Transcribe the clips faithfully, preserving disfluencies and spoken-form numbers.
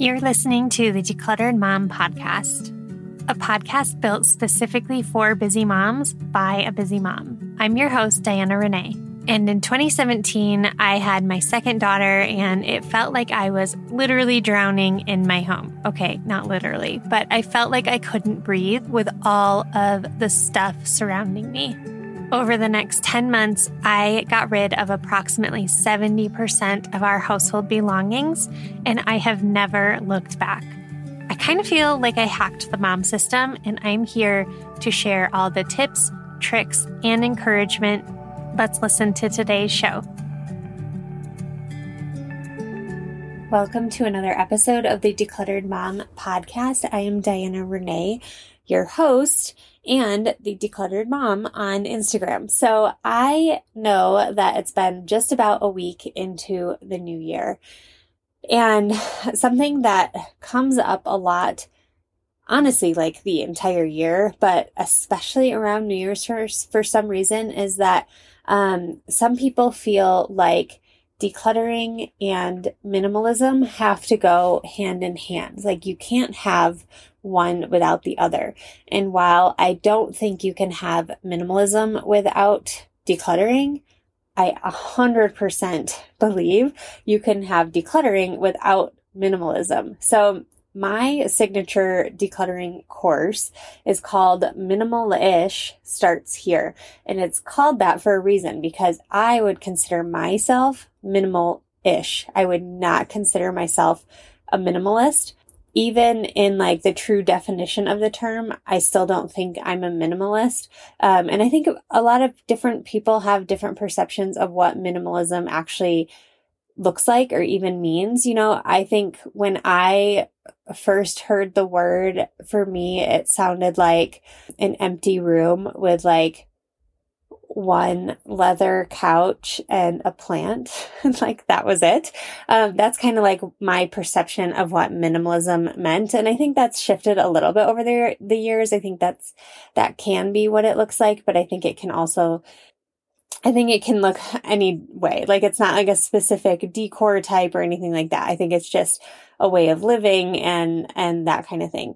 You're listening to the Decluttered Mom Podcast, a podcast built specifically for busy moms by a busy mom. I'm your host, Diana Renee. And in twenty seventeen, I had my second daughter, and it felt like I was literally drowning in my home. Okay, not literally, but I felt like I couldn't breathe with all of the stuff surrounding me. Over the next ten months, I got rid of approximately seventy percent of our household belongings, and I have never looked back. I kind of feel like I hacked the mom system, and I'm here to share all the tips, tricks, and encouragement. Let's listen to today's show. Welcome to another episode of the Decluttered Mom Podcast. I am Diana Renee, your host, and the Decluttered Mom on Instagram. So I know that it's been just about a week into the new year. And something that comes up a lot, honestly, like the entire year, but especially around New Year's for, for some reason, is that um, some people feel like decluttering and minimalism have to go hand in hand. Like you can't have one without the other. And while I don't think you can have minimalism without decluttering, I one hundred percent believe you can have decluttering without minimalism. So my signature decluttering course is called Minimal-ish Starts Here. And it's called that for a reason, because I would consider myself minimal-ish. I would not consider myself a minimalist. Even in like the true definition of the term, I still don't think I'm a minimalist. Um, and I think a lot of different people have different perceptions of what minimalism actually looks like or even means. You know, I think when I first heard the word, for me, it sounded like an empty room with like one leather couch and a plant. Like that was it. Um, that's kind of like my perception of what minimalism meant. And I think that's shifted a little bit over the, the years. I think that's, that can be what it looks like, but I think it can also, I think it can look any way. Like it's not like a specific decor type or anything like that. I think it's just a way of living and, and that kind of thing.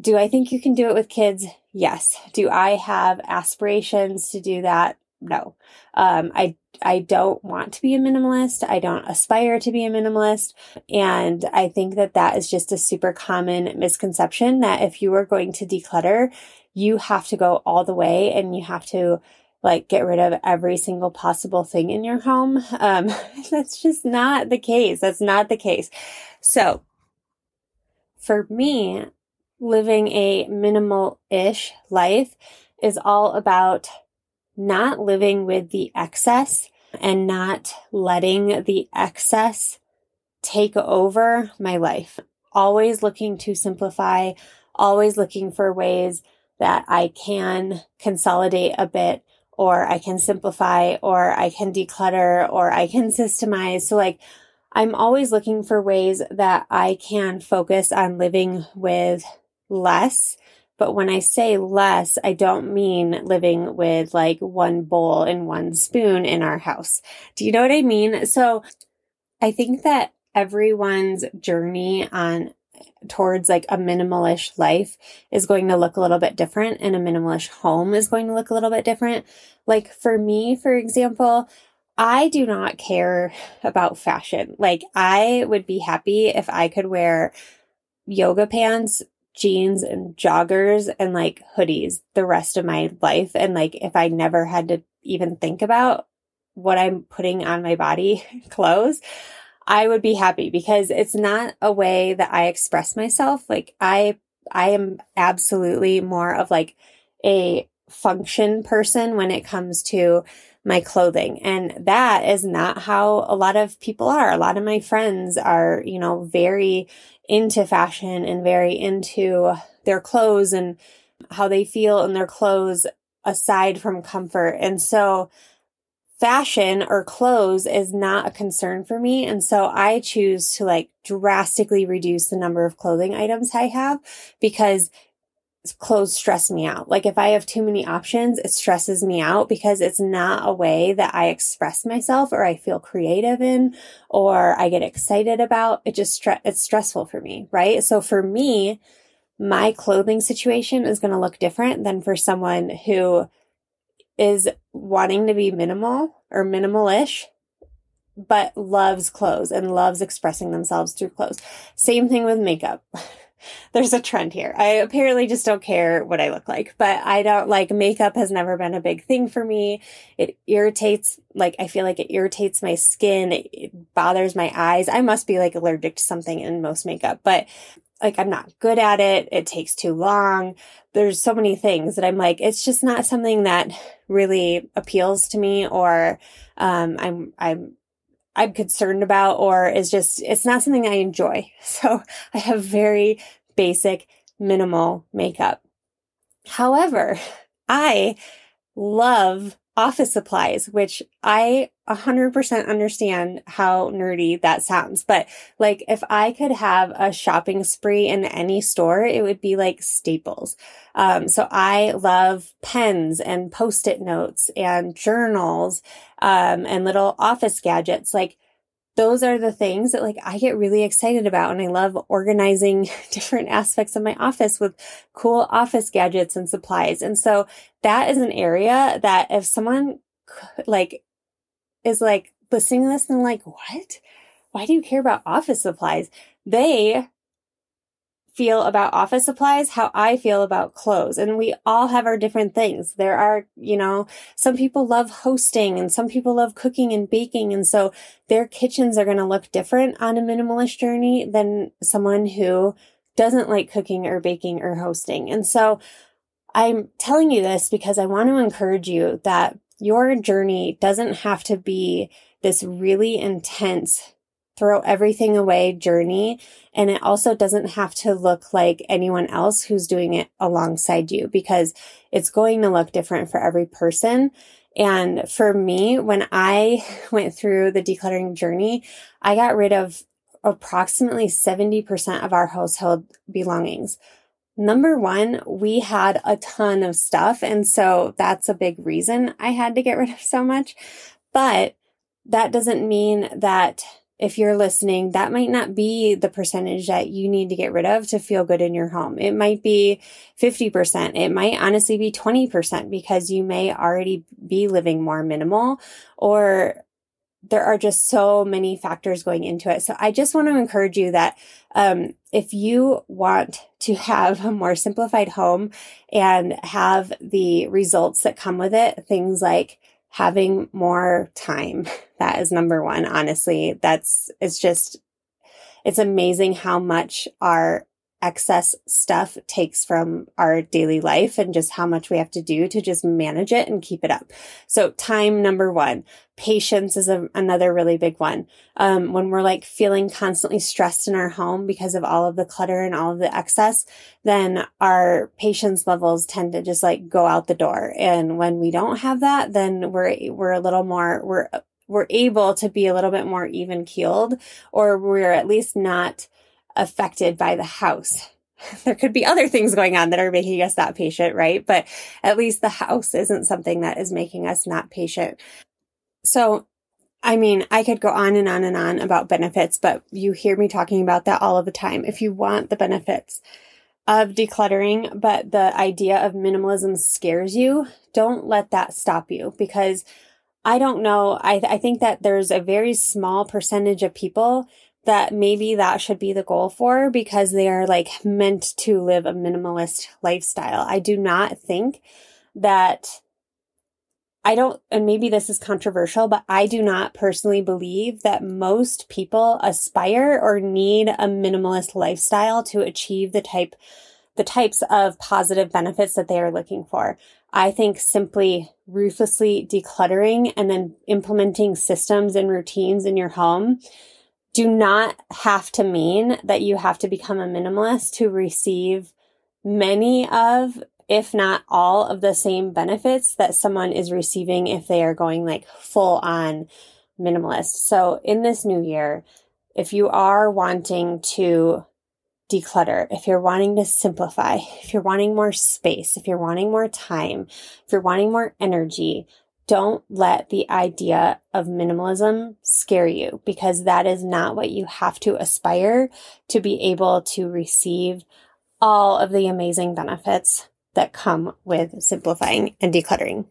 Do I think you can do it with kids? Yes. Do I have aspirations to do that? No. Um, I, I don't want to be a minimalist. I don't aspire to be a minimalist. And I think that that is just a super common misconception that if you are going to declutter, you have to go all the way and you have to like get rid of every single possible thing in your home. Um, that's just not the case. That's not the case. So for me, living a minimal-ish life is all about not living with the excess and not letting the excess take over my life. Always looking to simplify, always looking for ways that I can consolidate a bit, or I can simplify, or I can declutter, or I can systemize. So like I'm always looking for ways that I can focus on living with less. But when I say less, I don't mean living with like one bowl and one spoon in our house. Do you know what I mean? So I think that everyone's journey on towards like a minimal-ish life is going to look a little bit different, and a minimal-ish home is going to look a little bit different. Like for me, for example, I do not care about fashion. Like I would be happy if I could wear yoga pants, jeans and joggers and like hoodies the rest of my life. And like, if I never had to even think about what I'm putting on my body clothes, I would be happy, because it's not a way that I express myself. Like I, I am absolutely more of like a function person when it comes to my clothing. And that is not how a lot of people are. A lot of my friends are, you know, very into fashion and very into their clothes and how they feel in their clothes aside from comfort. And so fashion or clothes is not a concern for me. And so I choose to like drastically reduce the number of clothing items I have, because clothes stress me out. Like if I have too many options, it stresses me out because it's not a way that I express myself or I feel creative in or I get excited about. It just stre- it's stressful for me, right? So for me, my clothing situation is going to look different than for someone who is wanting to be minimal or minimal-ish, but loves clothes and loves expressing themselves through clothes. Same thing with makeup. There's a trend here. I apparently just don't care what I look like, but I don't like makeup has never been a big thing for me. It irritates, like, I feel like it irritates my skin. It, it bothers my eyes. I must be like allergic to something in most makeup, but like, I'm not good at it. It takes too long. There's so many things that I'm like, it's just not something that really appeals to me or, um, I'm, I'm, I'm concerned about, or is just, it's not something I enjoy. So I have very basic, minimal makeup. However, I love office supplies, which I one hundred percent understand how nerdy that sounds. But like, if I could have a shopping spree in any store, it would be like Staples. Um, so I love pens and Post-it notes and journals, um, and little office gadgets. Like, those are the things that like I get really excited about, and I love organizing different aspects of my office with cool office gadgets and supplies. And so that is an area that if someone like is like listening to this and like, what? Why do you care about office supplies? They feel about office supplies how I feel about clothes. And we all have our different things. There are, you know, some people love hosting and some people love cooking and baking. And so their kitchens are going to look different on a minimalist journey than someone who doesn't like cooking or baking or hosting. And so I'm telling you this because I want to encourage you that your journey doesn't have to be this really intense throw everything away journey. And it also doesn't have to look like anyone else who's doing it alongside you, because it's going to look different for every person. And for me, when I went through the decluttering journey, I got rid of approximately seventy percent of our household belongings. Number one, we had a ton of stuff. And so that's a big reason I had to get rid of so much. But that doesn't mean that if you're listening, that might not be the percentage that you need to get rid of to feel good in your home. It might be fifty percent. It might honestly be twenty percent because you may already be living more minimal, or there are just so many factors going into it. So I just want to encourage you that um, if you want to have a more simplified home and have the results that come with it, things like having more time. That is number one. Honestly, that's, it's just, it's amazing how much our excess stuff takes from our daily life and just how much we have to do to just manage it and keep it up. So time, number one. Patience is a, another really big one. Um, when we're like feeling constantly stressed in our home because of all of the clutter and all of the excess, then our patience levels tend to just like go out the door. And when we don't have that, then we're, we're a little more, we're, we're able to be a little bit more even keeled, or we're at least not affected by the house. There could be other things going on that are making us not patient, right? But at least the house isn't something that is making us not patient. So, I mean, I could go on and on and on about benefits, but you hear me talking about that all of the time. If you want the benefits of decluttering, but the idea of minimalism scares you, don't let that stop you, because I don't know. I, th- I think that there's a very small percentage of people that maybe that should be the goal for, because they are like meant to live a minimalist lifestyle. I do not think that, I don't, and maybe this is controversial, but I do not personally believe that most people aspire or need a minimalist lifestyle to achieve the type, the types of positive benefits that they are looking for. I think simply ruthlessly decluttering and then implementing systems and routines in your home do not have to mean that you have to become a minimalist to receive many of, if not all of, the same benefits that someone is receiving if they are going like full on minimalist. So in this new year, if you are wanting to declutter, if you're wanting to simplify, if you're wanting more space, if you're wanting more time, if you're wanting more energy, don't let the idea of minimalism scare you, because that is not what you have to aspire to be able to receive all of the amazing benefits that come with simplifying and decluttering.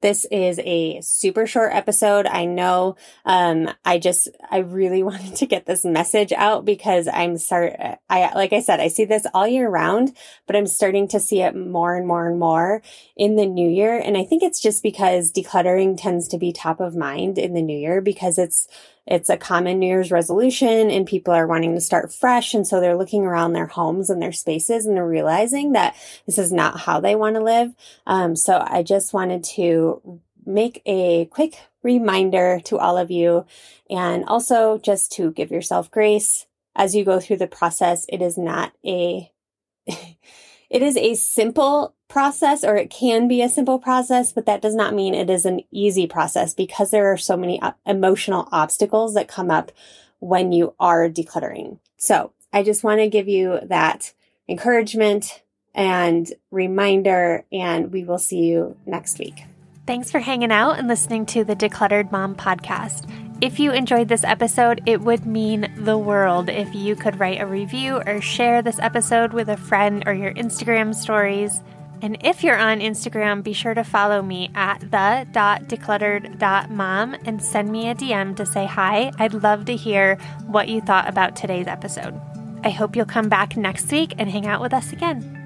This is a super short episode. I know, um, I just, I really wanted to get this message out because I'm start, I, like I said, I see this all year round, but I'm starting to see it more and more and more in the new year. And I think it's just because decluttering tends to be top of mind in the new year because it's, it's a common New Year's resolution and people are wanting to start fresh. And so they're looking around their homes and their spaces and they're realizing that this is not how they want to live. Um, so I just wanted to make a quick reminder to all of you, and also just to give yourself grace as you go through the process. It is not a, it is a simple process, or it can be a simple process, but that does not mean it is an easy process, because there are so many emotional obstacles that come up when you are decluttering. So I just want to give you that encouragement and reminder, and we will see you next week. Thanks for hanging out and listening to the Decluttered Mom Podcast. If you enjoyed this episode, it would mean the world if you could write a review or share this episode with a friend or your Instagram stories. And if you're on Instagram, be sure to follow me at the dot decluttered dot mom and send me a D M to say hi. I'd love to hear what you thought about today's episode. I hope you'll come back next week and hang out with us again.